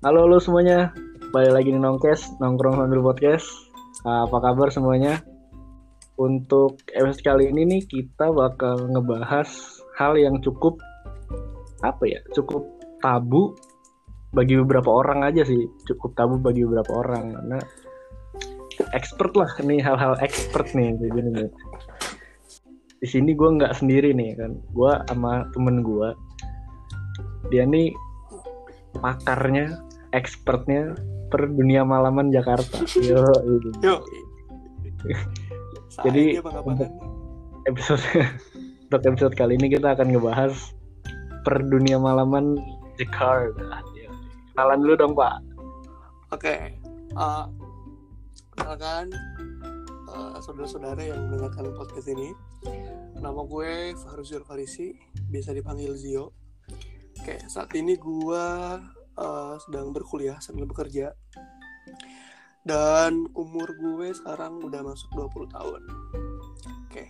Halo semuanya, balik lagi di Nongkrong Sambil Podcast. Apa kabar semuanya? Untuk episode kali ini nih kita bakal ngebahas hal yang cukup cukup tabu bagi beberapa orang aja sih, karena expert lah nih, hal-hal expert nih begini. Di sini gue nggak sendiri nih kan, gue sama temen gue. Dia nih pakarnya, expertnya per dunia malaman Jakarta. Yo. Jadi episode kali ini kita akan ngebahas per dunia malaman Jakarta. Kenalan dulu dong Pak. Oke. Kenalkan saudara-saudara yang mendengarkan podcast ini. Nama gue Fachruzi Farisi, biasa dipanggil Zio. Oke, saat ini gue sedang berkuliah sambil bekerja. Dan umur gue sekarang udah masuk 20 tahun. Oke.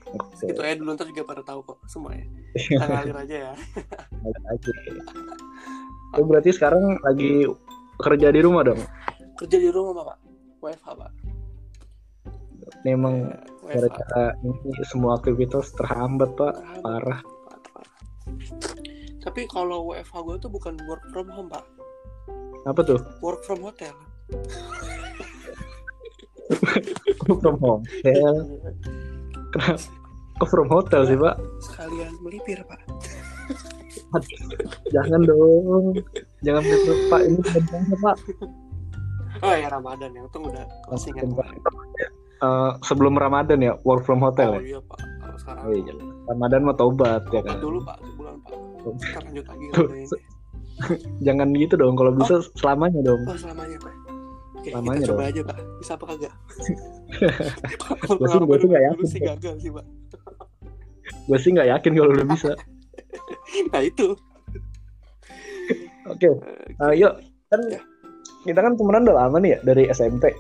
Itu aja dulu, ntar juga pada tahu kok semuanya. Kita ngalir aja ya. Itu berarti sekarang lagi kerja di rumah dong? Kerja di rumah Pak, WFH Pak. Ini emang gara-gara ini semua aktivitas terhambat Pak, parah. Tapi kalau WFH gue tuh bukan work from home Pak. Apa tuh? Work from hotel. Work from hotel. Kenapa? Kok from hotel sih Pak? Sekalian melipir Pak. Jangan dong. Jangan melipir Pak, ini bener Pak. Oh ya Ramadan ya, untung udah closingan. Sebelum Ramadan ya, work from hotel. Oh iya Pak, kalau sekarang. Oh, iya. Ramadan mau taubat ya kan. Dulu Pak, sebulan Pak. Kita lanjut lagi ini. Jangan gitu dong, kalau bisa selamanya dong. Oh, selamanya Pak. Oke, selamanya kita coba dong. Aja Pak, bisa apa kagak? Gue sih nggak yakin. Gagal sih Pak. Gue sih nggak yakin kalau lu bisa. Nah itu. Oke. Yuk kan ya. Kita kan temenan udah lama nih ya, dari SMP.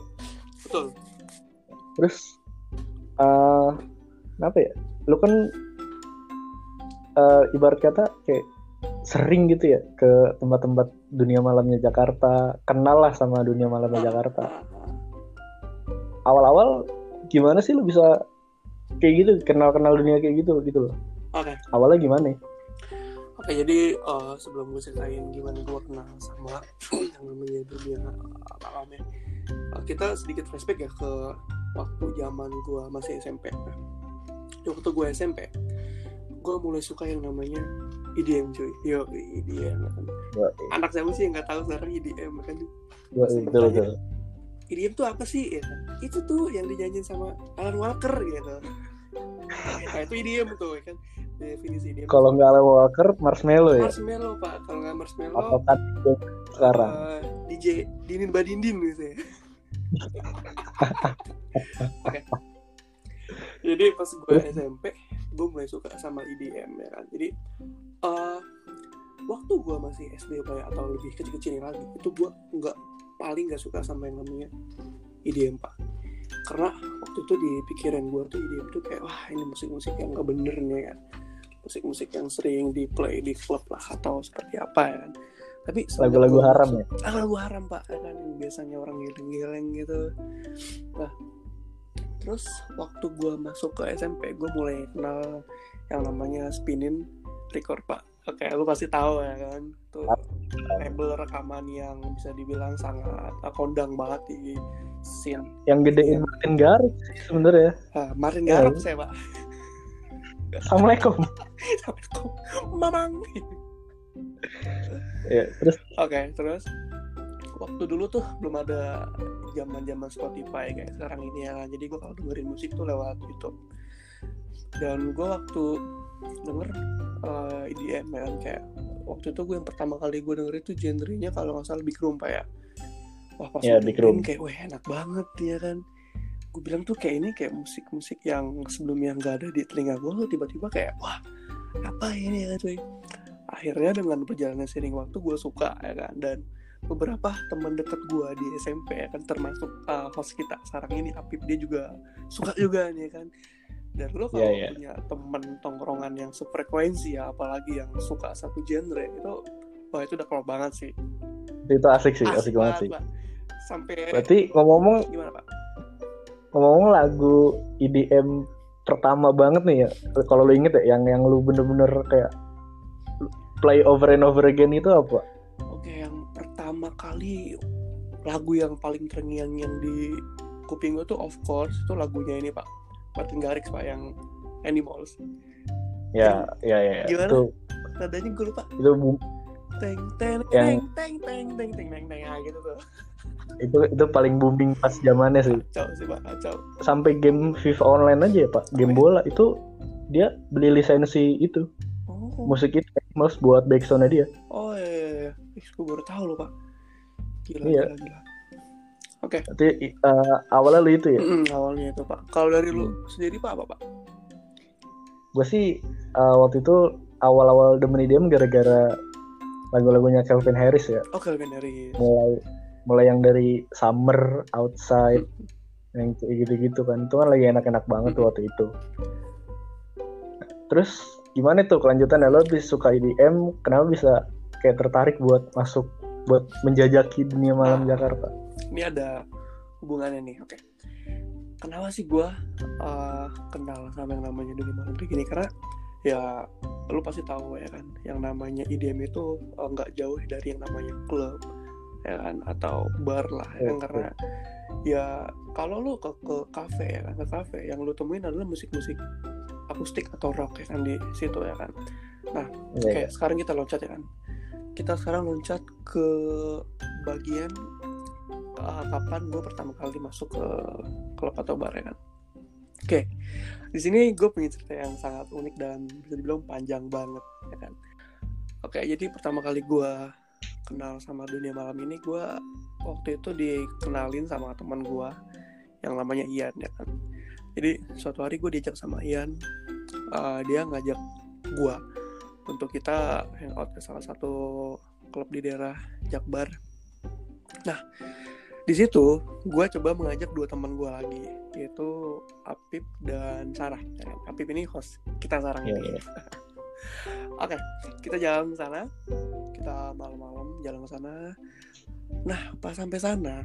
Betul. Terus kenapa ya? Lu kan ibarat kata kayak sering gitu ya ke tempat-tempat dunia malamnya Jakarta, kenal lah sama dunia malamnya Jakarta. Awal-awal gimana sih lu bisa kayak gitu, kenal-kenal dunia kayak gitu loh. Oke. Awalnya gimana? Oke, jadi sebelum gue ceritain gimana gue kenal sama yang namanya dunia malamnya, kita sedikit flashback ya ke waktu zaman gue masih SMP. Waktu gue SMP gue mulai suka yang namanya EDM cuy. Yo, EDM. Anak siapa sih yang nggak tahu sekarang EDM kan? Betul. EDM tuh apa sih? Ya, itu tuh yang dinyanyiin sama Alan Walker gitu. Nah, itu EDM tuh kan. Definisi EDM. Kalau nggak Alan Walker, Marshmello ya. Marshmello Pak, kalau nggak Marshmello. Apa sekarang? DJ Dinin Badindin gitu ya. Oke. Jadi pas gue SMP, gue mulai suka sama EDM ya kan. Jadi waktu gue masih SD atau lebih kecil-kecil lagi, itu gue paling nggak suka sama yang namanya EDM Pak. Karena waktu itu di pikiran gue tuh EDM tuh kayak wah ini musik-musik yang nggak bener nih kan, musik-musik yang sering di play di club lah atau seperti apa ya kan. Tapi lagu-lagu haram ya. Lagu haram Pak ya kan, biasanya orang geleng-geleng gitu. Nah. Terus waktu gue masuk ke SMP, gue mulai kenal yang namanya Spinnin' Records Pak. Oke, lu pasti tahu ya kan, tuh label rekaman yang bisa dibilang sangat kondang banget di scene. Yang gedein Martin Garrix sebenernya. Martin Garrix ya Pak. Assalamualaikum. Assalamualaikum, mamang. Ya, terus. Oke, terus. Waktu dulu tuh belum ada zaman Spotify kayak sekarang ini ya. Jadi gue kalau dengerin musik tuh lewat YouTube. Dan gue waktu denger EDM ya, kayak waktu itu gue yang pertama kali gue denger itu genrenya kalau nggak salah big room Pak ya. Wah pas big room kayak wah enak banget ya kan. Gue bilang tuh kayak ini kayak musik-musik yang sebelumnya nggak ada di telinga gue, tiba-tiba kayak wah apa ini ya cuy. Akhirnya dengan perjalanan sering waktu gue suka ya kan, dan beberapa teman dekat gue di SMP ya kan, termasuk host kita sekarang ini Apip, dia juga suka juga nih kan. Dan lo kalau punya teman tongkrongan yang sefrekuensi ya, apalagi yang suka satu genre itu, wah itu udah klop banget sih. Itu asik sih, asik banget sih. Sampai berarti ngomong-ngomong lagu EDM pertama banget nih ya. Kalau lu inget ya, yang lu bener-bener kayak play over and over again itu apa? Oke, yang pertama kali lagu yang paling terngiang-ngiang di kuping gue tuh of course itu lagunya ini Pak, Martin Garrix Pak, yang Animals. Ya. Gimana? Itu, nadanya gue lupa. Itu teng teng teng teng teng teng nah, gitu tuh. Itu paling booming pas zamannya sih. Kacau sih Pak, kacau. Sampai game FIFA online aja ya Pak, game bola itu dia beli lisensi itu. Oh. Musik itu Animals buat backsound-nya dia. Oh iya. Gue baru tahu loh Pak. Gila. Oke. Berarti awalnya lu itu ya? Awalnya itu Pak. Kalau dari lu sendiri Pak apa Pak? Gue sih waktu itu awal-awal demen EDM gara-gara lagu-lagunya Calvin Harris ya. Oh Calvin Harris. Mulai yang dari Summer, Outside, yang gitu-gitu kan. Itu kan lagi enak-enak banget tuh waktu itu. Terus gimana tuh kelanjutan ya? Lo bisa suka EDM, kenapa bisa kayak tertarik buat menjajaki dunia malam Jakarta? Ini ada hubungannya nih, oke. Kenapa sih gue kenal sama yang namanya dunia malam kayak gini? Karena ya lu pasti tahu ya kan, yang namanya EDM itu nggak jauh dari yang namanya klub ya kan, atau bar lah ya kan? Karena ya kalau lu ke kafe ya kan, ke kafe yang lu temuin adalah musik-musik akustik atau rock ya kan di situ ya kan. Nah kayak sekarang kita loncat ya kan, kita sekarang loncat ke bagian kapan gue pertama kali masuk ke klub atau bar ya kan. Oke. Di sini gue punya cerita yang sangat unik dan bisa dibilang panjang banget ya kan. Oke, jadi pertama kali gue kenal sama dunia malam ini, gue waktu itu dikenalin sama teman gue yang namanya Ian ya kan. Jadi suatu hari gue diajak sama Ian, dia ngajak gue untuk kita hangout ke salah satu klub di daerah Jakbar. Nah, di situ gue coba mengajak dua teman gue lagi, yaitu Apip dan Sarah. Apip ini host kita sekarang ini. Oke, kita jalan ke sana, kita malam-malam jalan ke sana. Nah, pas sampai sana,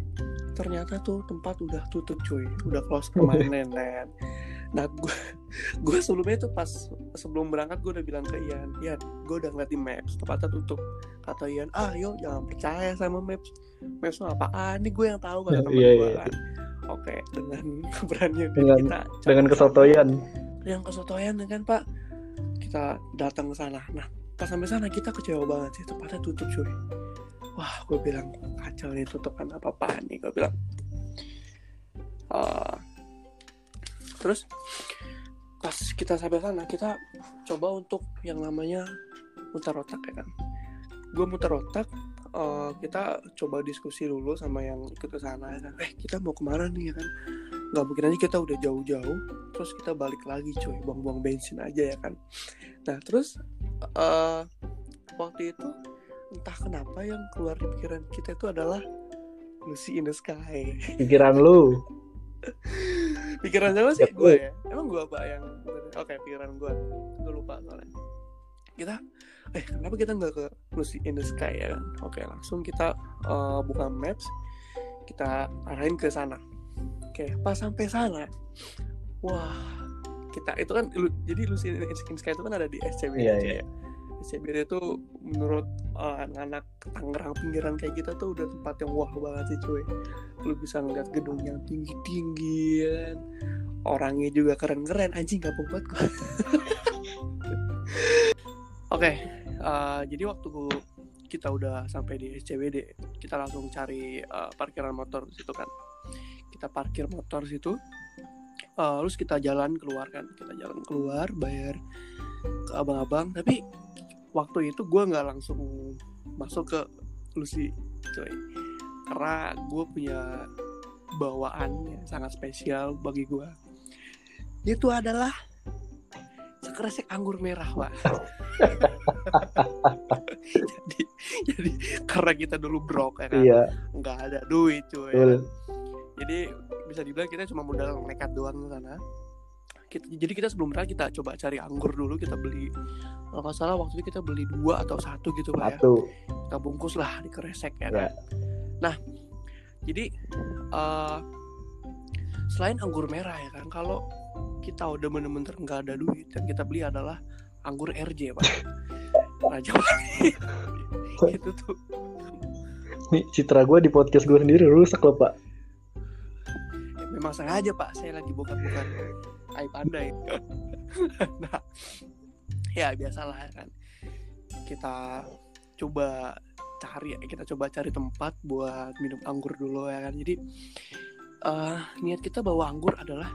ternyata tuh tempat udah tutup cuy, udah close permanen. Nah, gue sebelumnya tuh pas sebelum berangkat gue udah bilang ke Ian, Ian, gue udah ngeliat di Maps, tempatnya tutup. Kata Ian, yuk jangan percaya sama Maps. Maps apaan? Ini gue yang tahu kata teman gue kan. Oke, dengan keberanian kita. Dengan kesotoyan. Dengan kesotoyan kan Pak. Kita datang ke sana. Nah, pas sampai sana kita kecewa banget sih, tempatnya tutup cuy. Wah, gue bilang kacau nih, tutupan apa-apaan nih gue bilang. Terus pas kita sampai sana kita coba untuk yang namanya muter otak ya kan. Gue muter otak, kita coba diskusi dulu sama yang ikut ke sana ya kan. Kita mau kemana nih ya kan? Gak mungkin aja kita udah jauh-jauh terus kita balik lagi cuy, buang-buang bensin aja ya kan. Nah terus waktu itu entah kenapa yang keluar di pikiran kita itu adalah Lucy in the Sky. Pikiran lu? Pikiran siapa sih? Gue ya? Emang gue apa yang... Oke, pikiran gue. Gue lupa soalnya. Kita kenapa kita nggak ke Lucy in the Sky ya kan? Oke, langsung kita buka Maps, kita arahin ke sana. Oke, pas sampai sana, wah, kita itu kan jadi Lucy in the Sky itu kan ada di SCBD. Iya. SCBD itu menurut anak-anak Tangerang pinggiran kayak kita tuh udah tempat yang wah banget sih cuy. Lu bisa ngeliat gedung yang tinggi-tinggi kan? Orangnya juga keren-keren, anjing nggak pembat gua. Oke, jadi waktu kita udah sampai di SCBD, kita langsung cari parkiran motor di situ kan. Kita parkir motor di situ, terus kita jalan keluar kan. Kita jalan keluar, bayar ke abang-abang. Tapi waktu itu gue nggak langsung masuk ke Lucy cuy, karena gue punya bawaan yang sangat spesial bagi gue. Itu adalah sekeresek anggur merah, Pak. jadi karena kita dulu brok ya kan, nggak ada duit cuy. Jadi bisa dibilang kita cuma modal nekat doang ke sana. jadi kita sebelum berangkat kita coba cari anggur dulu, kita beli, kalau nggak salah waktu itu kita beli 2 atau 1 gitu pak ya, kita bungkus lah di keresek ya kan. Nah jadi selain anggur merah ya kan, kalau kita udah bener-bener nggak ada duit dan kita beli adalah anggur RJ pak. Nah itu tuh nih citra gue di podcast gue sendiri rusak loh pak. Ya, memang sengaja pak, saya lagi bukan aib anda ya. Nah ya biasalah kan, kita coba cari, tempat buat minum anggur dulu ya kan. Jadi niat kita bawa anggur adalah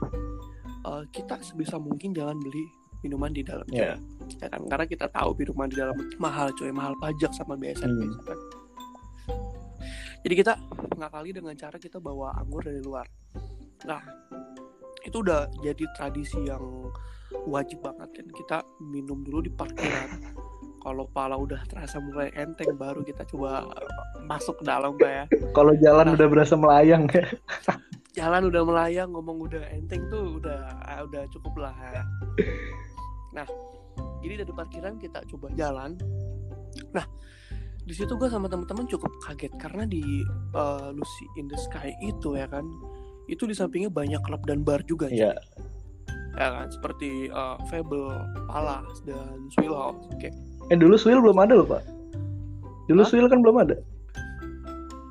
kita sebisa mungkin jalan beli minuman di dalam yeah. Ya kan, karena kita tahu minuman di dalam mahal cuy, mahal pajak sama biasa kan. Jadi kita ngakali dengan cara kita bawa anggur dari luar. Nah itu udah jadi tradisi yang wajib banget kan, kita minum dulu di parkiran. Kalau pala udah terasa mulai enteng baru kita coba masuk ke dalam ya. Kalau jalan udah berasa melayang ya. Jalan udah melayang, ngomong udah enteng tuh udah cukup lah ya. Nah jadi dari parkiran kita coba jalan. Nah di situ gue sama teman-teman cukup kaget karena di Lucy in the Sky itu ya kan, itu di sampingnya banyak klub dan bar juga ya. Yeah. Ya kan, seperti Fable, Palace, dan Swillhouse. Oke. Okay. Dulu Swill belum ada loh pak. Dulu Swill kan belum ada.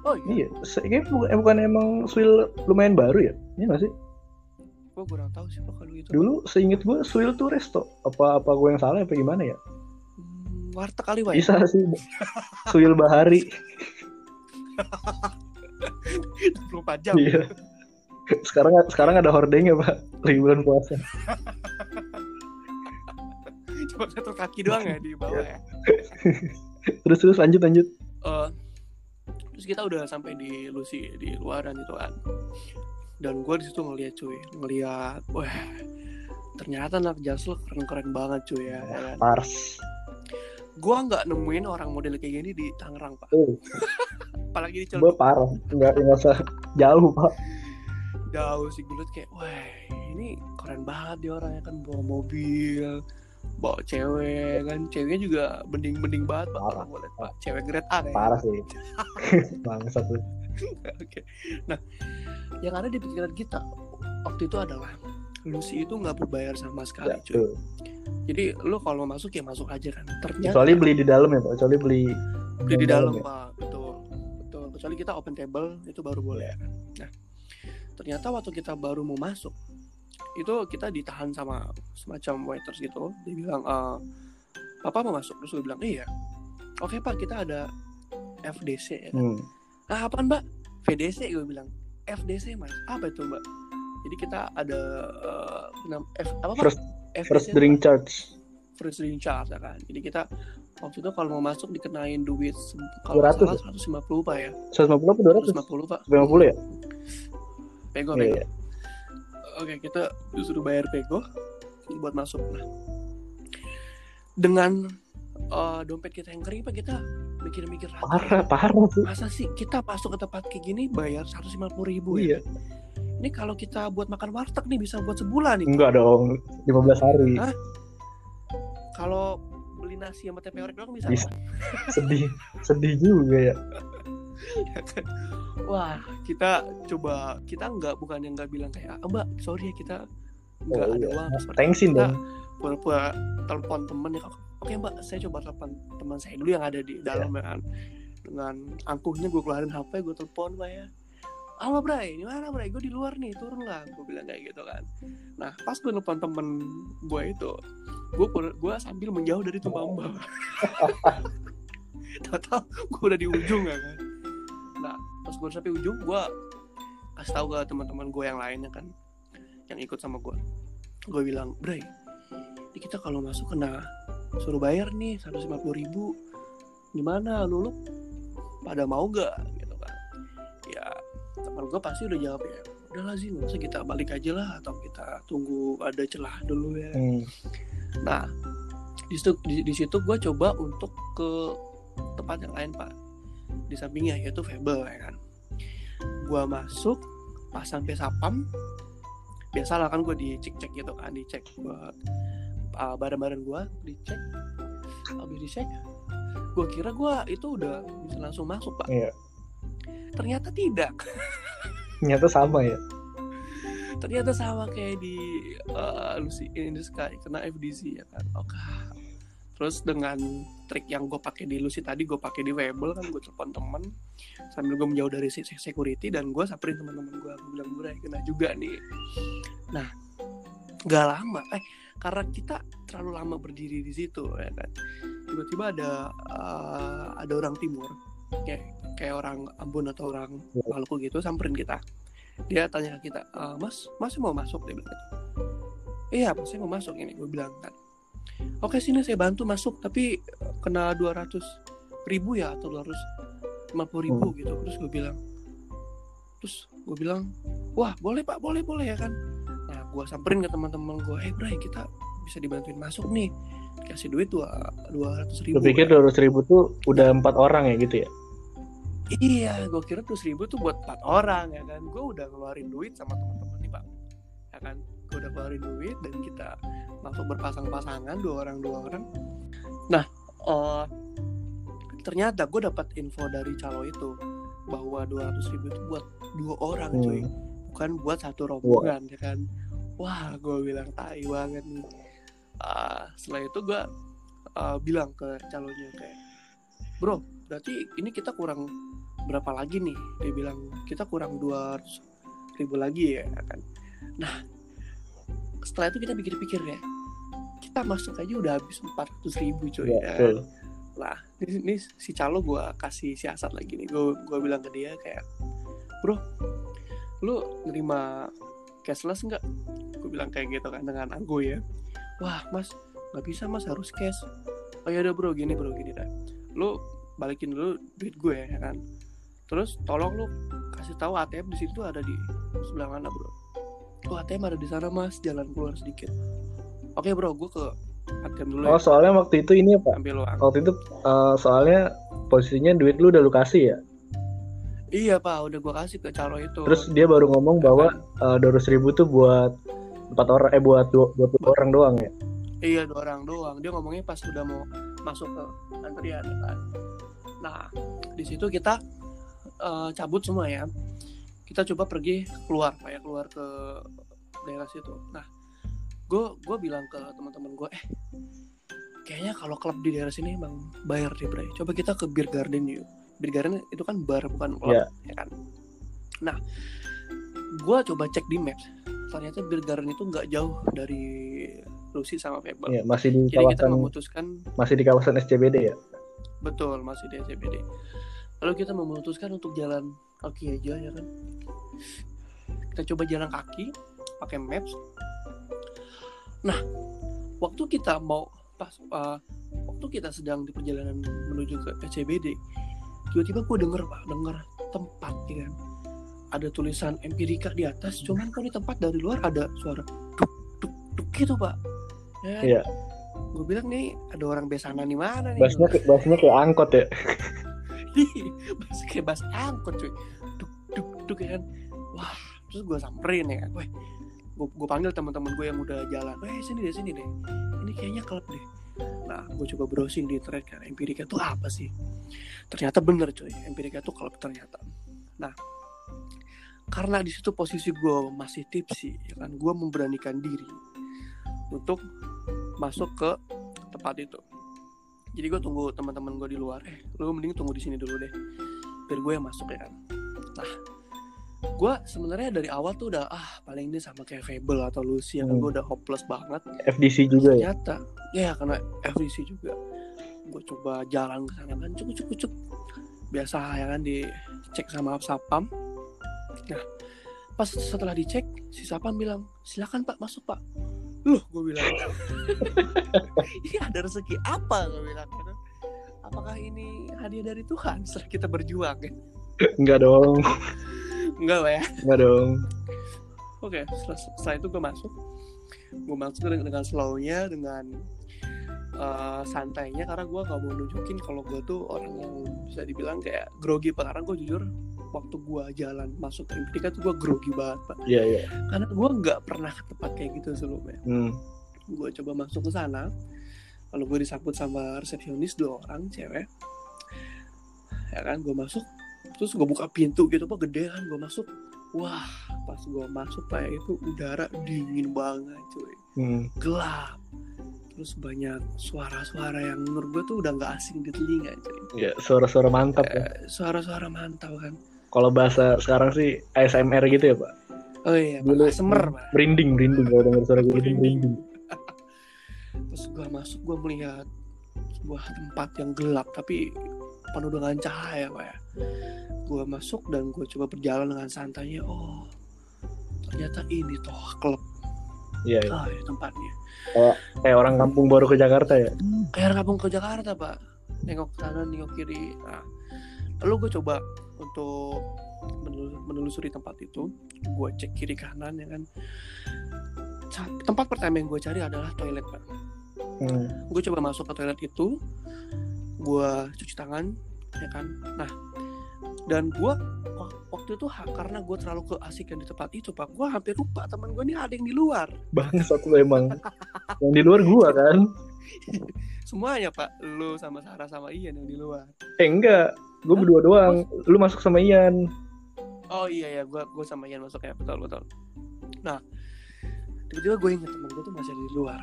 Oh iya. Kayaknya bukan emang Swill lumayan baru ya? Iya nggak sih? Gue kurang tahu sih pak kalau itu. Dulu seinget gue Swill tuh resto. Apa gue yang salah? Apa gimana ya? Warteg kali pak. Bisa sih. Swill Bahari. Belum panjang. Iya. Sekarang ada hordengnya pak, lagi bulan puasa. Cuma satu kaki doang ya di bawah ya. Terus lanjut. Terus kita udah sampai di Lucy di luaran itu kan. Dan gue di situ ngeliat, wah ternyata anak Jaksel keren banget cuy ya. Kan? Pars. Gue nggak nemuin orang model kayak gini di Tangerang pak. Apalagi di Cilacap. Gue parah, nggak usah jauh pak. Jauh sih gue kayak, wah ini keren banget dia orangnya kan, bawa mobil, bawa cewek kan, ceweknya juga bening banget pak, gue liat pak, cewek grade A parah ya. Sih bangsat tuh. Oke, nah yang ada di pikiran kita waktu itu adalah Lucy itu nggak berbayar sama sekali ya, cuy. Jadi lo kalau masuk ya masuk aja kan, ternyata kecuali beli di dalam ya pak, kecuali beli di dalam ya. Pak betul kecuali kita open table itu baru boleh ya. Kan nah ternyata waktu kita baru mau masuk itu kita ditahan sama semacam waiters gitu. Dia bilang, Papa mau masuk? Terus gue bilang, iya. Oke pak, kita ada FDC ya kan? Ah apaan mbak? VDC gue bilang. FDC mas? Apa itu mbak? Jadi kita ada First drink charge. First drink charge ya kan. Jadi kita waktu itu kalau mau masuk dikenain duit kalau salah 150 pak ya. 150 apa 200? 150 pak. 50 ya? Pego. Yeah. Oke, kita disuruh bayar pego buat masuk. Nah, dengan dompet kita yang kering, Pak, kita mikir-mikir parah. Masa sih kita masuk ke tempat kayak gini bayar 150.000 ya? Ini kalau kita buat makan warteg nih bisa buat sebulan nih. Enggak dong, 15 hari. Hah? Kalau beli nasi sama tempe orek doang bisa. Sedih juga ya. Wah, kita bukan yang bilang kayak, mbak, sorry ya kita nggak ada uang. Thanksin dong. Pura-pura telepon temen ya. Oke mbak, saya coba telepon teman saya dulu yang ada di dalam kan. Dengan angkuhnya gue keluarin HP, gue telepon mbak ya. Apa bray, ini mana bray? Gue di luar nih, turun lah. Gue bilang kayak gitu kan. Nah, pas gue telepon temen gue itu, gue sambil menjauh dari tumpang mbak. Tahu-tahu gue udah di ujung kan. Nah, pas gue sampai ujung, gue kasih tahu ke teman-teman gue yang lainnya kan, yang ikut sama gue. Gue bilang, Bray, ini kita kalau masuk kena suruh bayar nih 150.000, gimana lu pada mau gak gitu kan? Ya, teman gue pasti udah jawab ya, udahlah sih, masa kita balik aja lah atau kita tunggu ada celah dulu ya. Nah, di situ gue coba untuk ke tempat yang lain pak. Di sampingnya yaitu Fable ya kan. Gua masuk pas sampai sapam biasalah kan gue dicek-cek gitu kan, dicek buat barang-barang gue dicek. Habis dicek gue kira gue itu udah bisa langsung masuk pak. Iya. Ternyata tidak. Ternyata sama ya. Ternyata sama kayak di Lucy in the Sky kena FDC ya kan. Oke. Terus dengan trik yang gue pakai di Lucy tadi, gue pakai di Fable kan, gue telepon temen sambil gue menjauh dari security dan gue samperin teman-teman gue bilang gue kena juga nih. Nah, nggak lama, karena kita terlalu lama berdiri di situ, ya kan? Tiba-tiba ada orang timur, kayak orang Ambon atau orang Maluku gitu, samperin kita. Dia tanya ke kita, mas mau masuk? Dia bilang, iya mas saya mau masuk ini. Gue bilang kan, oke sini saya bantu masuk, tapi kena 200.000 ya atau 250.000 gitu. Terus gue bilang, wah boleh pak, boleh ya kan. Nah gue samperin ke teman-teman gue, bray kita bisa dibantuin masuk nih, kasih duit 200.000. Gue pikir 200.000 tuh udah 4 orang ya gitu ya. Iya, gue kira 200.000 tuh buat 4 orang ya kan. Gue udah ngeluarin duit sama teman-teman nih pak, ya kan. Gue udah ngeluarin duit dan kita langsung berpasang-pasangan 2 orang. Nah, ternyata gue dapat info dari calo itu bahwa 200.000 itu buat 2 orang cuy, bukan buat 1 rombongan ya kan. Wah, gue bilang tai banget nih. Setelah itu gue bilang ke calonya kayak, bro, berarti ini kita kurang berapa lagi nih? Dia bilang kita kurang 200.000 lagi ya kan. Nah setelah itu kita pikir-pikir ya, kita masuk aja udah habis 400.000 coy ya. Nah ini si calo gue kasih siasat lagi nih. Gue bilang ke dia kayak, bro lu nerima cashless gak? Gue bilang kayak gitu kan dengan anggo ya. Wah mas gak bisa mas, harus cash. Oh yaudah bro gini dah, lu balikin dulu duit gue ya kan. Terus tolong lu kasih tahu ATM di situ ada di sebelah mana bro. Oh ATM ada di sana mas, jalan keluar sedikit. Oke bro, gue ke ATM dulu. Oh ya. Soalnya waktu itu ini ya pak, waktu itu soalnya posisinya duit lu udah lu kasih ya. Iya pak, udah gue kasih ke caro itu. Terus dia baru ngomong bahwa 200.000 tuh buat 4 orang, buat 2 orang doang ya. Iya 2 orang doang. Dia ngomongnya pas udah mau masuk ke antrian kan. Nah, di situ kita cabut semua ya. Kita coba pergi keluar ke daerah situ. Nah, gue bilang ke teman-teman gue, kayaknya kalau klub di daerah sini emang bayar deh, bro. Coba kita ke Beer Garden yuk. Beer Garden itu kan bar bukan klub, ya kan. Nah, gue coba cek di maps. Ternyata Beer Garden itu nggak jauh dari Lucy sama Fable. Iya, masih di jadi kawasan. Kita memutuskan masih di kawasan SCBD ya. Betul, masih di SCBD. Lalu kita memutuskan untuk jalan kaki aja ya kan. Kita coba jalan kaki pakai maps. Nah, waktu kita mau waktu kita sedang di perjalanan menuju ke SCBD, tiba-tiba gue denger tempat ya kan. Ada tulisan Empirica di atas, cuman kalau di tempat dari luar ada suara duk duk duk gitu, Pak. Ya. Iya. Gue bilang nih ada orang besanan di mana nih. Basnya kayak angkot ya. Bas kayak bas angkot cuy. Duk duk duk kan. Wah, terus gue samperin ya kan. Gue panggil teman-teman gue yang udah jalan. Sini deh. Ini kayaknya klub deh. Nah, gue coba browsing di internet kan Empirica tuh apa sih? Ternyata bener cuy, Empirica tuh klub ternyata. Nah, karena di situ posisi gue masih tipsi, ya kan, gue memberanikan diri untuk masuk ke tempat itu. Jadi gue tunggu teman-teman gue di luar. Lu mending tunggu di sini dulu deh, biar gue yang masuk ya kan. Nah, gue sebenarnya dari awal tuh udah paling ini sama kayak Fable atau Lucy, kan gue udah hopeless banget. FDC juga ya. Ternyata, ya karena FDC juga. Gue coba jalan ke sana kan, cukup. Biasa ya kan dicek sama sapam. Nah, pas setelah dicek, si sapam bilang, silakan pak masuk pak. Loh, gue bilang ini ada rezeki apa? Gue bilang, apakah ini hadiah dari Tuhan setelah kita berjuang? Enggak dong. Enggak lah ya. Enggak dong. Oke, setelah itu gue masuk. Gue masuk dengan slow-nya, dengan santainya, karena gue gak mau nunjukin kalau gue tuh orang yang bisa dibilang kayak grogi. Karena gue jujur waktu gue jalan masuk ke Empirica tuh gue grogi banget Pak. Iya yeah, iya. Yeah. Karena gue nggak pernah ke tempat kayak gitu sebelumnya. Gue coba masuk ke sana, lalu gue disambut sama resepsionis 2 orang cewek. Ya kan, gue masuk, terus gue buka pintu gitu Pak, gede kan, gue masuk. Wah, pas gue masuk Pak itu udara dingin banget cuy. Gelap. Terus banyak suara-suara yang menurut gue tuh udah gak asing di telinga. Iya, suara-suara mantap ya. Suara-suara mantap kan. Kalau bahasa sekarang sih ASMR gitu ya Pak. Oh iya, Pak, ASMR Pak. Merinding, kalau denger suara gue merinding. Terus gue masuk, gue melihat sebuah tempat yang gelap tapi penuh dengan cahaya Pak ya. Gue masuk dan gue coba berjalan dengan santainya. Oh, ternyata ini toh klub. Iya, ya. Ya, tempatnya kayak orang kampung baru ke Jakarta ya. Kayak orang kampung ke Jakarta Pak. Nengok kanan, nengok kiri. Nah, lalu gue coba untuk menelusuri tempat itu. Gue cek kiri kanan ya kan. Tempat pertama yang gue cari adalah toilet Pak. Gue coba masuk ke toilet itu. Gue cuci tangan ya kan. Nah, dan gue waktu itu karena gue terlalu keasikan di tempat itu Pak, gue hampir lupa teman gue ini ada yang di luar. Bangsat lu emang. Yang di luar gue kan. Semuanya Pak, lu sama Sarah sama Ian yang di luar. Enggak, gue berdua doang. Lu masuk sama Ian. Oh iya ya, gue sama Ian masuk ya, betul. Nah, tiba-tiba gue ingat teman gue tuh masih ada di luar.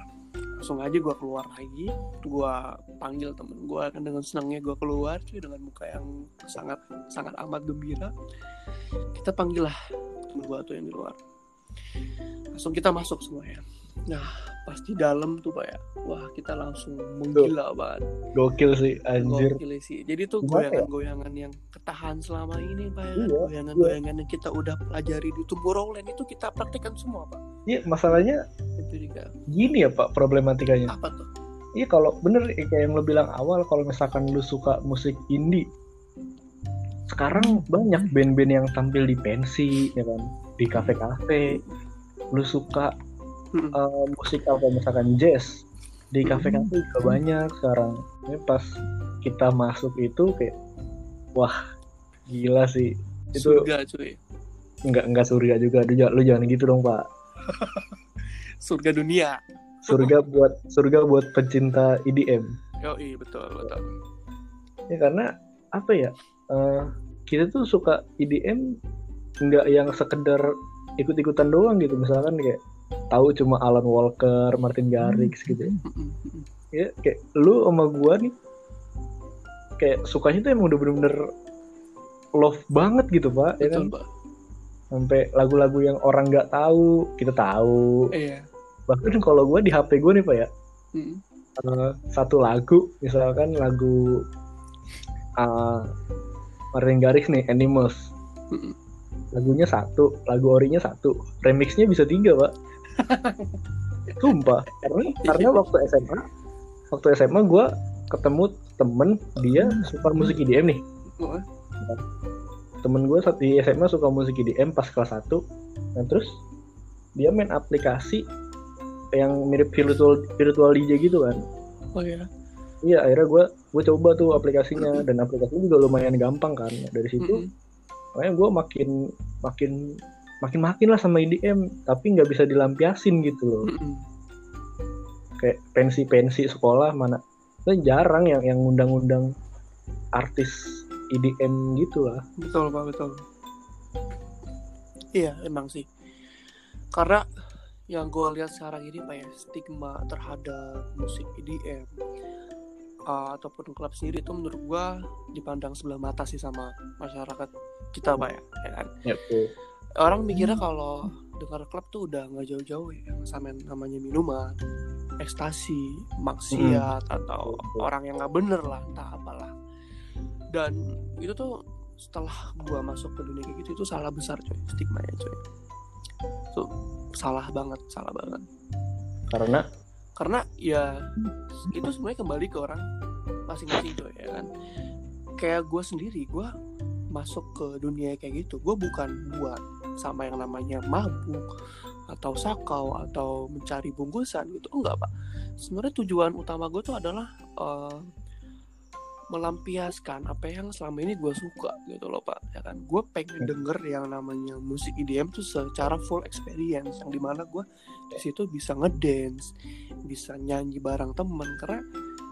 Langsung aja gue keluar lagi, gue panggil temen gue kan, dengan senangnya gue keluar cuy, dengan muka yang sangat sangat amat gembira. Kita panggil lah temen gue tuh yang di luar, langsung kita masuk semuanya. Nah, pas di dalam tuh Pak ya, wah kita langsung menggila banget. Gokil sih anjir. Gokil sih. Jadi tuh goyangan-goyangan yang ketahan selama ini Pak ya, goyangan-goyangan yang kita udah pelajari di Tomorrowland itu kita praktekkan semua Pak. Iya, masalahnya itu juga. Gini ya Pak problematikanya. Apa tuh? Iya, kalau bener kayak yang lo bilang awal, kalau misalkan lo suka musik indie, sekarang banyak band-band yang tampil di pensi ya kan, di kafe-kafe. Lo suka musik apa misalkan jazz di kafe-kafe juga banyak sekarang. Ini pas kita masuk itu kayak wah gila sih itu. Surga cuy. Enggak surga juga. Lu jangan gitu dong Pak. Surga dunia. Surga buat pecinta EDM. Yoi, betul. Ya karena apa ya, kita tuh suka EDM enggak yang sekedar ikut-ikutan doang gitu. Misalkan kayak tahu cuma Alan Walker, Martin Garrix gitu ya. Ya kayak lu sama gua nih kayak sukanya tuh emang udah bener-bener love banget gitu Pak. Betul ya kan? Pak. Sampai lagu-lagu yang orang nggak tahu kita tahu. Iya. Bahkan kalau gua di HP gua nih Pak ya, satu lagu misalkan lagu Martin Garrix nih Animals. Lagunya 1, lagu orinya 1, remixnya bisa 3 Pak. Sumpah, karena waktu SMA gue ketemu temen dia suka musik EDM nih. Temen gue saat di SMA suka musik EDM pas kelas 1. Nah terus dia main aplikasi yang mirip virtual DJ gitu kan. Oh iya. Iya, akhirnya gue coba tuh aplikasinya, dan aplikasinya juga lumayan gampang kan. Dari situ makanya gue makin lah sama EDM, tapi nggak bisa dilampiasin gitu loh. Kayak pensi sekolah mana, itu jarang yang ngundang-ngundang artis EDM gitu lah. Betul Pak, betul. Iya emang sih, karena yang gue lihat sekarang ini Pak ya, stigma terhadap musik EDM ataupun klub sendiri itu menurut gue dipandang sebelah mata sih sama masyarakat kita Pak ya kan. Yep. Orang mikirnya kalau dengar klub tuh udah nggak jauh-jauh ya sama namanya minuman, ekstasi, maksiat atau orang yang nggak bener lah, entah apalah. Dan itu tuh setelah gue masuk ke dunia kayak gitu itu salah besar coy, stigmanya coy. Itu salah banget. Karena ya itu sebenarnya kembali ke orang masing-masing itu ya kan. Kayak gue sendiri, gue masuk ke dunia kayak gitu, gue bukan buat sama yang namanya mabuk atau sakau atau mencari bungkusan gitu, enggak Pak. Sebenarnya tujuan utama gue tuh adalah melampiaskan apa yang selama ini gue suka gitu loh Pak, ya kan. Gue pengen denger yang namanya musik EDM tuh secara full experience, yang dimana gue di situ bisa ngedance, bisa nyanyi bareng temen. Karena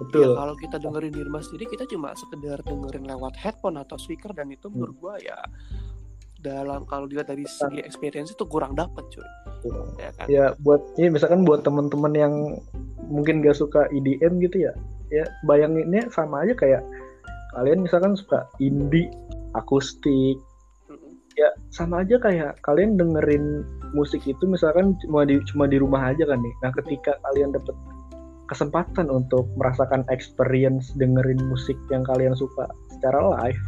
betul, ya kalau kita dengerin di rumah sendiri, kita cuma sekedar dengerin lewat headphone atau speaker, dan itu menurut gue ya dalam kalau dilihat dari segi experience itu kurang dapet cuy. Ya kan? Ya buat ini ya, misalkan buat temen-temen yang mungkin gak suka EDM gitu ya, ya bayanginnya sama aja kayak kalian misalkan suka indie akustik, ya sama aja kayak kalian dengerin musik itu misalkan cuma di rumah aja kan nih. Nah ketika kalian dapet kesempatan untuk merasakan experience dengerin musik yang kalian suka secara live,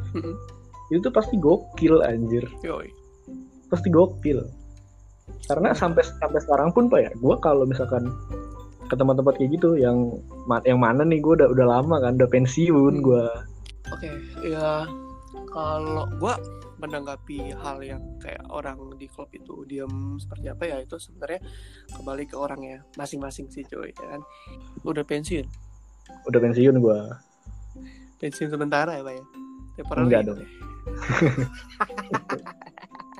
itu pasti gokil anjir. Yoi. Pasti gokil. Karena sampai sekarang pun Pak ya, gue kalau misalkan ke tempat-tempat kayak gitu yang mana nih gue udah lama kan, udah pensiun gue. Oke, ya kalau gue menanggapi hal yang kayak orang di klub itu diam seperti apa ya, itu sebenarnya kembali ke orangnya masing-masing sih cuy, ya kan. Udah pensiun gue. Pensiun sementara ya Pak ya. Enggak dong.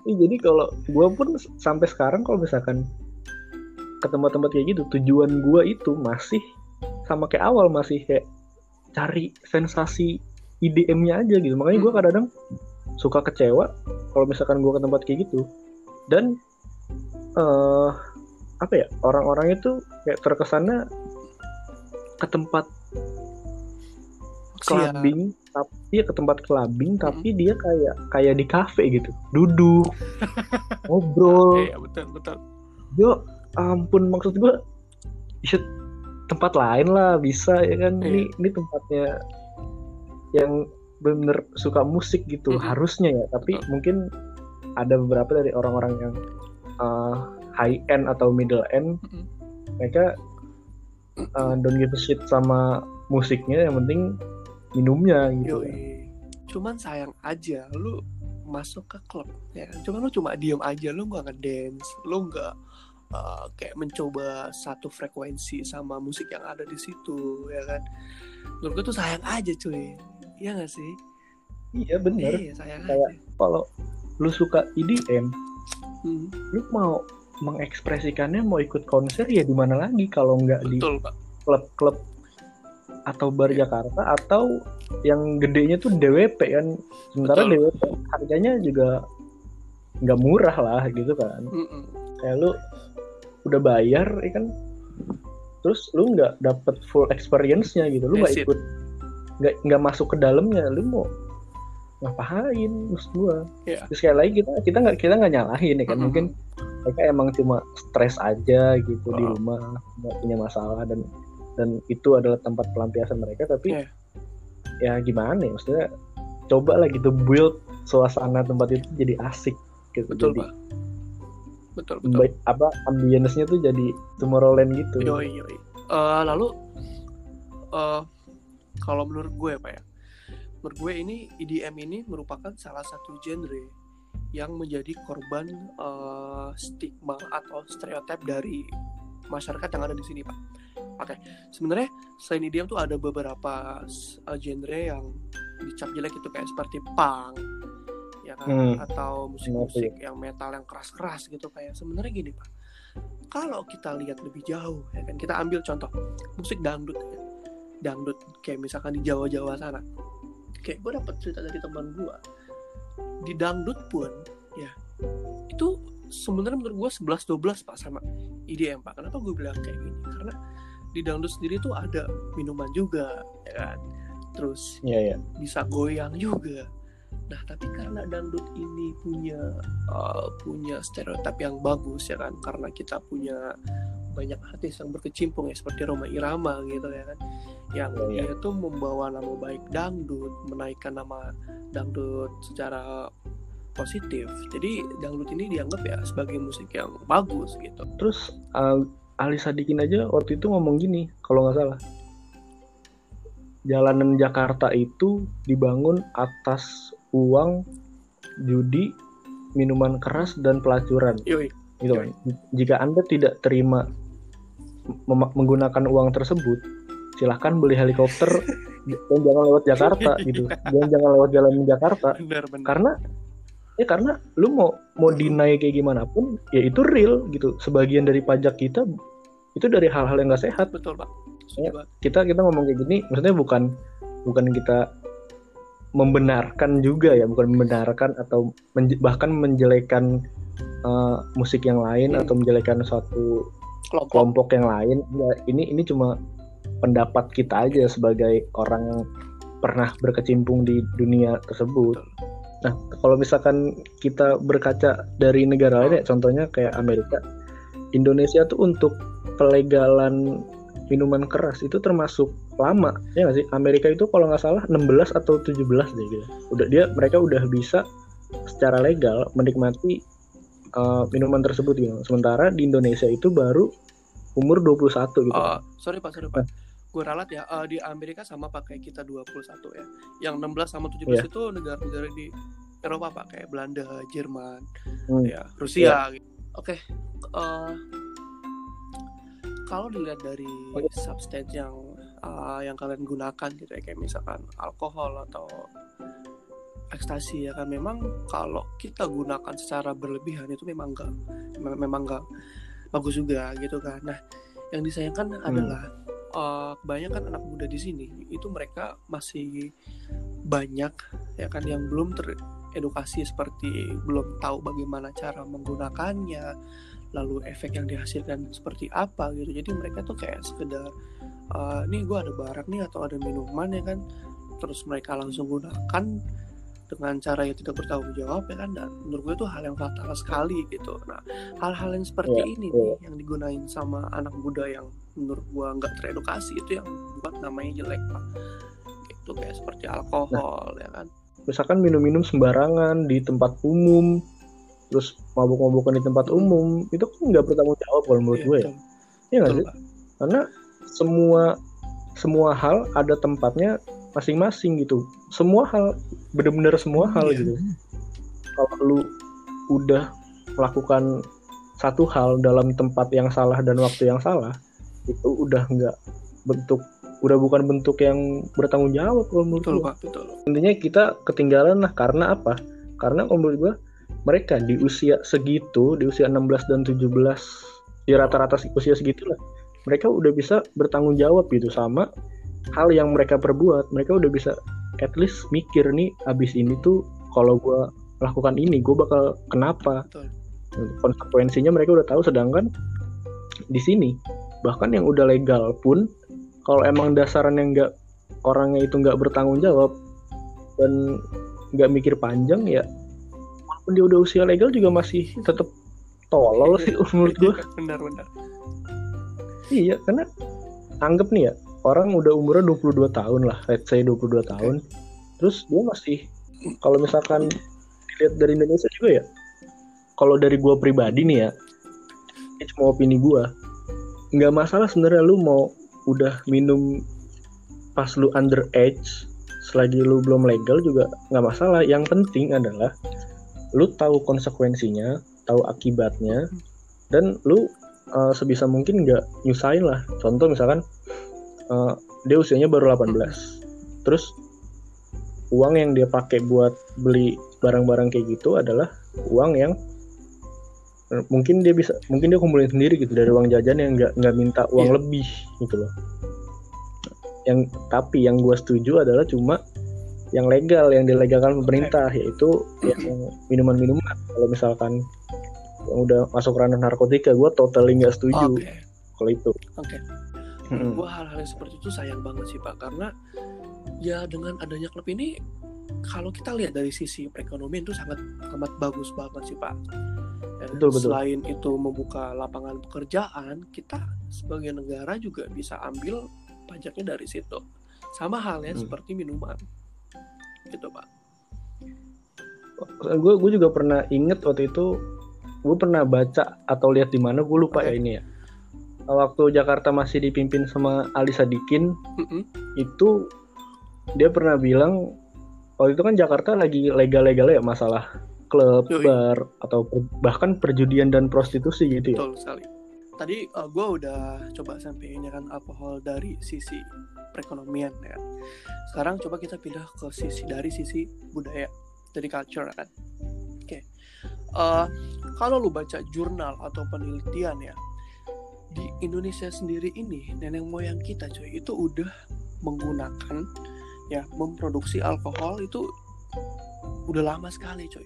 Jadi kalau gue pun sampai sekarang kalau misalkan ke tempat-tempat kayak gitu, tujuan gue itu masih sama kayak awal, masih kayak cari sensasi IDM-nya aja gitu. Makanya gue kadang-kadang suka kecewa kalau misalkan gue ke tempat kayak gitu. Dan apa ya, orang-orang itu kayak terkesannya ke tempat clubbing, tapi ke tempat clubbing, tapi dia kayak di kafe gitu, duduk, ngobrol. Iya, betul. Yo, ampun, maksud gue, tempat lain lah bisa ya kan. Ini tempatnya yang bener suka musik gitu, harusnya ya. Tapi mungkin ada beberapa dari orang-orang yang high end atau middle end, mereka don't give a shit sama musiknya, yang penting minumnya gitu. Yoi. Cuman sayang aja lu masuk ke klub ya, cuman lu cuma diem aja, lu gak ngedance, lu gak kayak mencoba satu frekuensi sama musik yang ada di situ, ya kan. Menurut gue tuh sayang aja cuy, iya gak sih? Iya bener, sayang kayak aja. Kalau lu suka EDM, lu mau mengekspresikannya, mau ikut konser ya dimana lagi kalau gak di klub-klub atau bar Jakarta, atau yang gedenya tuh DWP kan. Sementara DWP harganya juga nggak murah lah gitu kan. Kayak lu udah bayar ya kan, terus lu nggak dapet full experience-nya gitu, lu nggak ikut, nggak masuk ke dalamnya, lu mau ngapain? Maksud gua terus kayak lagi kita nggak nyalahin ya kan. Mungkin mereka emang cuma stres aja gitu di rumah, nggak punya masalah, dan itu adalah tempat pelampiasan mereka. Tapi ya gimana ya, maksudnya cobalah gitu build suasana tempat itu jadi asik gitu. Betul, jadi Pak, betul apa ambience-nya tuh jadi Tomorrowland gitu. Yoi. Lalu kalau menurut gue Pak ya, menurut gue ini EDM ini merupakan salah satu genre yang menjadi korban stigma atau stereotip dari masyarakat yang ada di sini Pak. Oke, sebenarnya selain EDM tuh ada beberapa genre yang dicap jelek itu, kayak seperti punk, ya kan, atau musik-musik yang metal yang keras-keras gitu. Kayak sebenarnya gini Pak, kalau kita lihat lebih jauh, ya kan, kita ambil contoh musik dangdut, ya. Dangdut kayak misalkan di Jawa-Jawa sana. Kayak gue dapet cerita dari teman gue, di dangdut pun, ya itu sebenarnya menurut gue 11-12 Pak sama EDM Pak. Kenapa gue bilang kayak gini? Karena di dangdut sendiri tuh ada minuman juga, ya kan? Terus bisa goyang juga. Nah, tapi karena dangdut ini punya stereotip yang bagus, ya kan? Karena kita punya banyak artis yang berkecimpung ya, seperti Roma Irama gitu, ya kan? Yang dia tuh membawa nama baik dangdut, menaikkan nama dangdut secara positif. Jadi dangdut ini dianggap ya sebagai musik yang bagus gitu. Terus Ali Sadikin aja waktu itu ngomong gini, kalau nggak salah, jalanan Jakarta itu dibangun atas uang judi, minuman keras, dan pelacuran. Gitu kan. Jika Anda tidak terima menggunakan uang tersebut, silahkan beli helikopter dan jangan lewat Jakarta gitu, jangan lewat jalan Jakarta. Benar. Karena lu mau deny kayak gimana pun ya itu real gitu. Sebagian dari pajak kita itu dari hal-hal yang nggak sehat. Betul pak. Ya, kita ngomong kayak gini maksudnya bukan kita membenarkan juga ya, bukan membenarkan atau bahkan menjelekan musik yang lain atau menjelekan suatu kelompok yang lain. Ya, ini cuma pendapat kita aja sebagai orang yang pernah berkecimpung di dunia tersebut. Nah, kalau misalkan kita berkaca dari negara lain ya, contohnya kayak Amerika, Indonesia tuh untuk pelegalan minuman keras itu termasuk lama, ya nggak sih? Amerika itu kalau nggak salah 16 atau 17 deh gitu. Mereka udah bisa secara legal menikmati minuman tersebut gitu. Sementara di Indonesia itu baru umur 21 gitu. Sorry pak. Gue ralat ya, di Amerika sama pakai kita 21 ya. Yang 16 sama 17 itu negara-negara di Eropa pak, kayak Belanda, Jerman, ya, Rusia. Gitu. Oke. Kalau dilihat dari substance yang kalian gunakan gitu ya, kayak misalkan alkohol atau ekstasi ya kan, memang kalau kita gunakan secara berlebihan itu memang enggak bagus juga gitu kan. Nah, yang disayangkan adalah kebanyakan anak muda di sini itu mereka masih banyak ya kan yang belum teredukasi, seperti belum tahu bagaimana cara menggunakannya, lalu efek yang dihasilkan seperti apa gitu. Jadi mereka tuh kayak sekedar nih gue ada barang nih atau ada minuman ya kan, terus mereka langsung gunakan dengan cara yang tidak bertanggung jawab ya kan, dan menurut gue itu hal yang fatal sekali gitu. Nah, hal-hal yang seperti ini nih yang digunain sama anak muda yang menurut gue nggak teredukasi itu yang buat namanya jelek pak gitu, kayak seperti alkohol ya kan, misalkan minum-minum sembarangan di tempat umum, terus mabuk-mabukan di tempat umum, itu kan nggak bertanggung jawab kalau menurut gue ya. Iya nggak sih? Karena semua hal ada tempatnya masing-masing gitu. Semua hal, benar-benar semua hal gitu. Kalau lu udah melakukan satu hal dalam tempat yang salah dan waktu yang salah, itu udah nggak bentuk, udah bukan bentuk yang bertanggung jawab kalau menurut gue. Betul. Intinya kita ketinggalan lah, karena apa? Karena kalau menurut gue mereka di usia segitu, di usia 16 dan 17, di rata-rata usia segitulah, mereka udah bisa bertanggung jawab gitu sama hal yang mereka perbuat. Mereka udah bisa at least mikir nih, abis ini tuh kalau gue lakukan ini, gue bakal kenapa. Konsekuensinya mereka udah tahu. Sedangkan di sini, bahkan yang udah legal pun, kalau emang dasaran yang nggak, orangnya itu nggak bertanggung jawab dan nggak mikir panjang ya, dia udah usia legal juga masih tetap tolol sih menurut gue. Benar. Iya, karena anggap nih ya, orang udah umurnya 22 tahun lah, let's say 22 tahun, terus dia masih, kalau misalkan dilihat dari Indonesia juga ya, kalau dari gue pribadi nih ya, ini cuma opini gue, nggak masalah sebenarnya lu mau udah minum pas lu underage, selagi lu belum legal juga nggak masalah. Yang penting adalah lu tahu konsekuensinya, tahu akibatnya, dan lu sebisa mungkin nggak nyusahin lah. Contoh misalkan dia usianya baru 18, terus uang yang dia pakai buat beli barang-barang kayak gitu adalah uang yang mungkin dia kumpulin sendiri gitu dari uang jajan yang nggak minta uang lebih gitu loh. Tapi yang gue setuju adalah cuma yang legal, yang dilegalkan pemerintah, yaitu yang minuman-minuman. Kalau misalkan yang udah masuk ranah narkotika, gue totally nggak setuju kalau itu. Oke. Gue hal-hal yang seperti itu sayang banget sih pak, karena ya dengan adanya klub ini, kalau kita lihat dari sisi perekonomian itu sangat amat bagus banget sih pak. Betul. Selain itu membuka lapangan pekerjaan, kita sebagai negara juga bisa ambil pajaknya dari situ. Sama halnya seperti minuman. Gitu pak. Gue juga pernah inget waktu itu, gue pernah baca atau lihat di mana, gue lupa ya ini ya. Waktu Jakarta masih dipimpin sama Ali Sadikin, itu dia pernah bilang, waktu itu kan Jakarta lagi legal-legal ya masalah klub, bar, atau bahkan perjudian dan prostitusi gitu ya. Betul sekali. tadi gue udah coba sampaikan kan alkohol dari sisi perekonomian kan. Sekarang coba kita pindah ke sisi dari sisi budaya, dari culture kan. Oke. Kalau lu baca jurnal atau penelitian ya, di Indonesia sendiri ini nenek moyang kita coy itu udah menggunakan ya memproduksi alkohol itu udah lama sekali coy.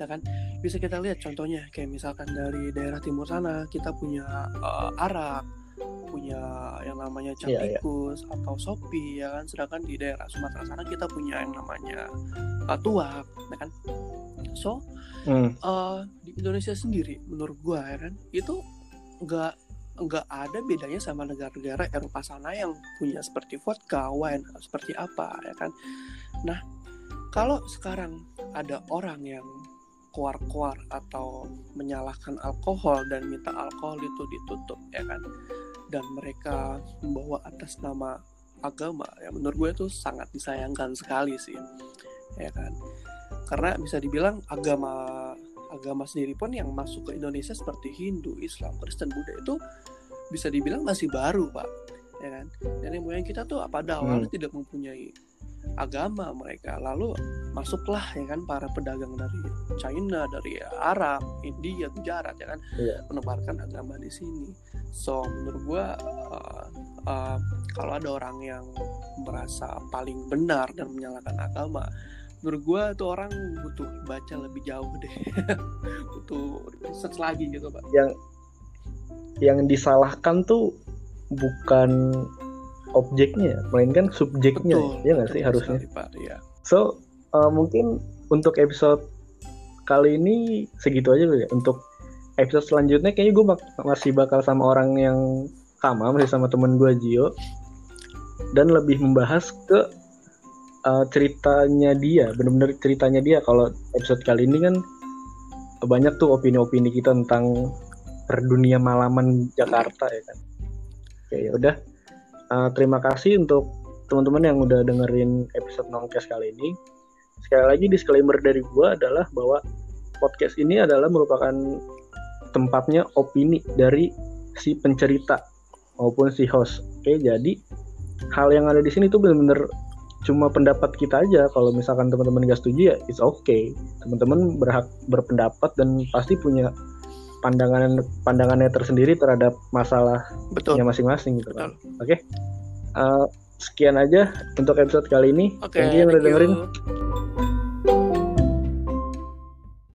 Ya kan, bisa kita lihat contohnya kayak misalkan dari daerah timur sana kita punya arak, punya yang namanya cap tikus atau sopi ya kan, sedangkan di daerah Sumatera sana kita punya yang namanya tuak ya kan. So di Indonesia sendiri menurut gua ya kan itu nggak ada bedanya sama negara-negara Eropa sana yang punya seperti vodka, wine, seperti apa ya kan. Nah, kalau sekarang ada orang yang keluar-keluar atau menyalahkan alkohol dan minta alkohol itu ditutup ya kan, dan mereka membawa atas nama agama, ya menurut gue itu sangat disayangkan sekali sih ya kan, karena bisa dibilang agama sendiri pun yang masuk ke Indonesia seperti Hindu, Islam, Kristen, Buddha itu bisa dibilang masih baru pak ya kan. Nenek moyang kita tuh pada awalnya tidak mempunyai agama mereka, lalu masuklah ya kan para pedagang dari China, dari Arab, India, Gujarat ya kan, menebarkan agama di sini. So menurut gua kalau ada orang yang merasa paling benar dan menyalahkan agama, menurut gua tuh orang butuh baca lebih jauh deh, butuh research lagi gitu pak. Yang disalahkan tuh bukan objeknya, melainkan subjeknya. Betul, ya nggak sih harusnya. Ya. So mungkin untuk episode kali ini segitu aja dulu ya. Untuk episode selanjutnya kayaknya gue masih bakal sama orang yang sama, masih sama temen gue Zio, dan lebih membahas ke ceritanya dia, benar-benar ceritanya dia. Kalau episode kali ini kan banyak tuh opini-opini kita tentang perdunia malaman Jakarta ya kan. Ya udah. Terima kasih untuk teman-teman yang udah dengerin episode Nongkes kali ini. Sekali lagi disclaimer dari gue adalah bahwa podcast ini adalah merupakan tempatnya opini dari si pencerita maupun si host. Oke, jadi hal yang ada di sini tuh benar-benar cuma pendapat kita aja. Kalau misalkan teman-teman gak setuju ya it's okay. Teman-teman berhak berpendapat dan pasti punya pandangannya tersendiri terhadap masalahnya masing-masing gitu kan. Oke. Sekian aja untuk episode kali ini. Thank you yang udah dengerin.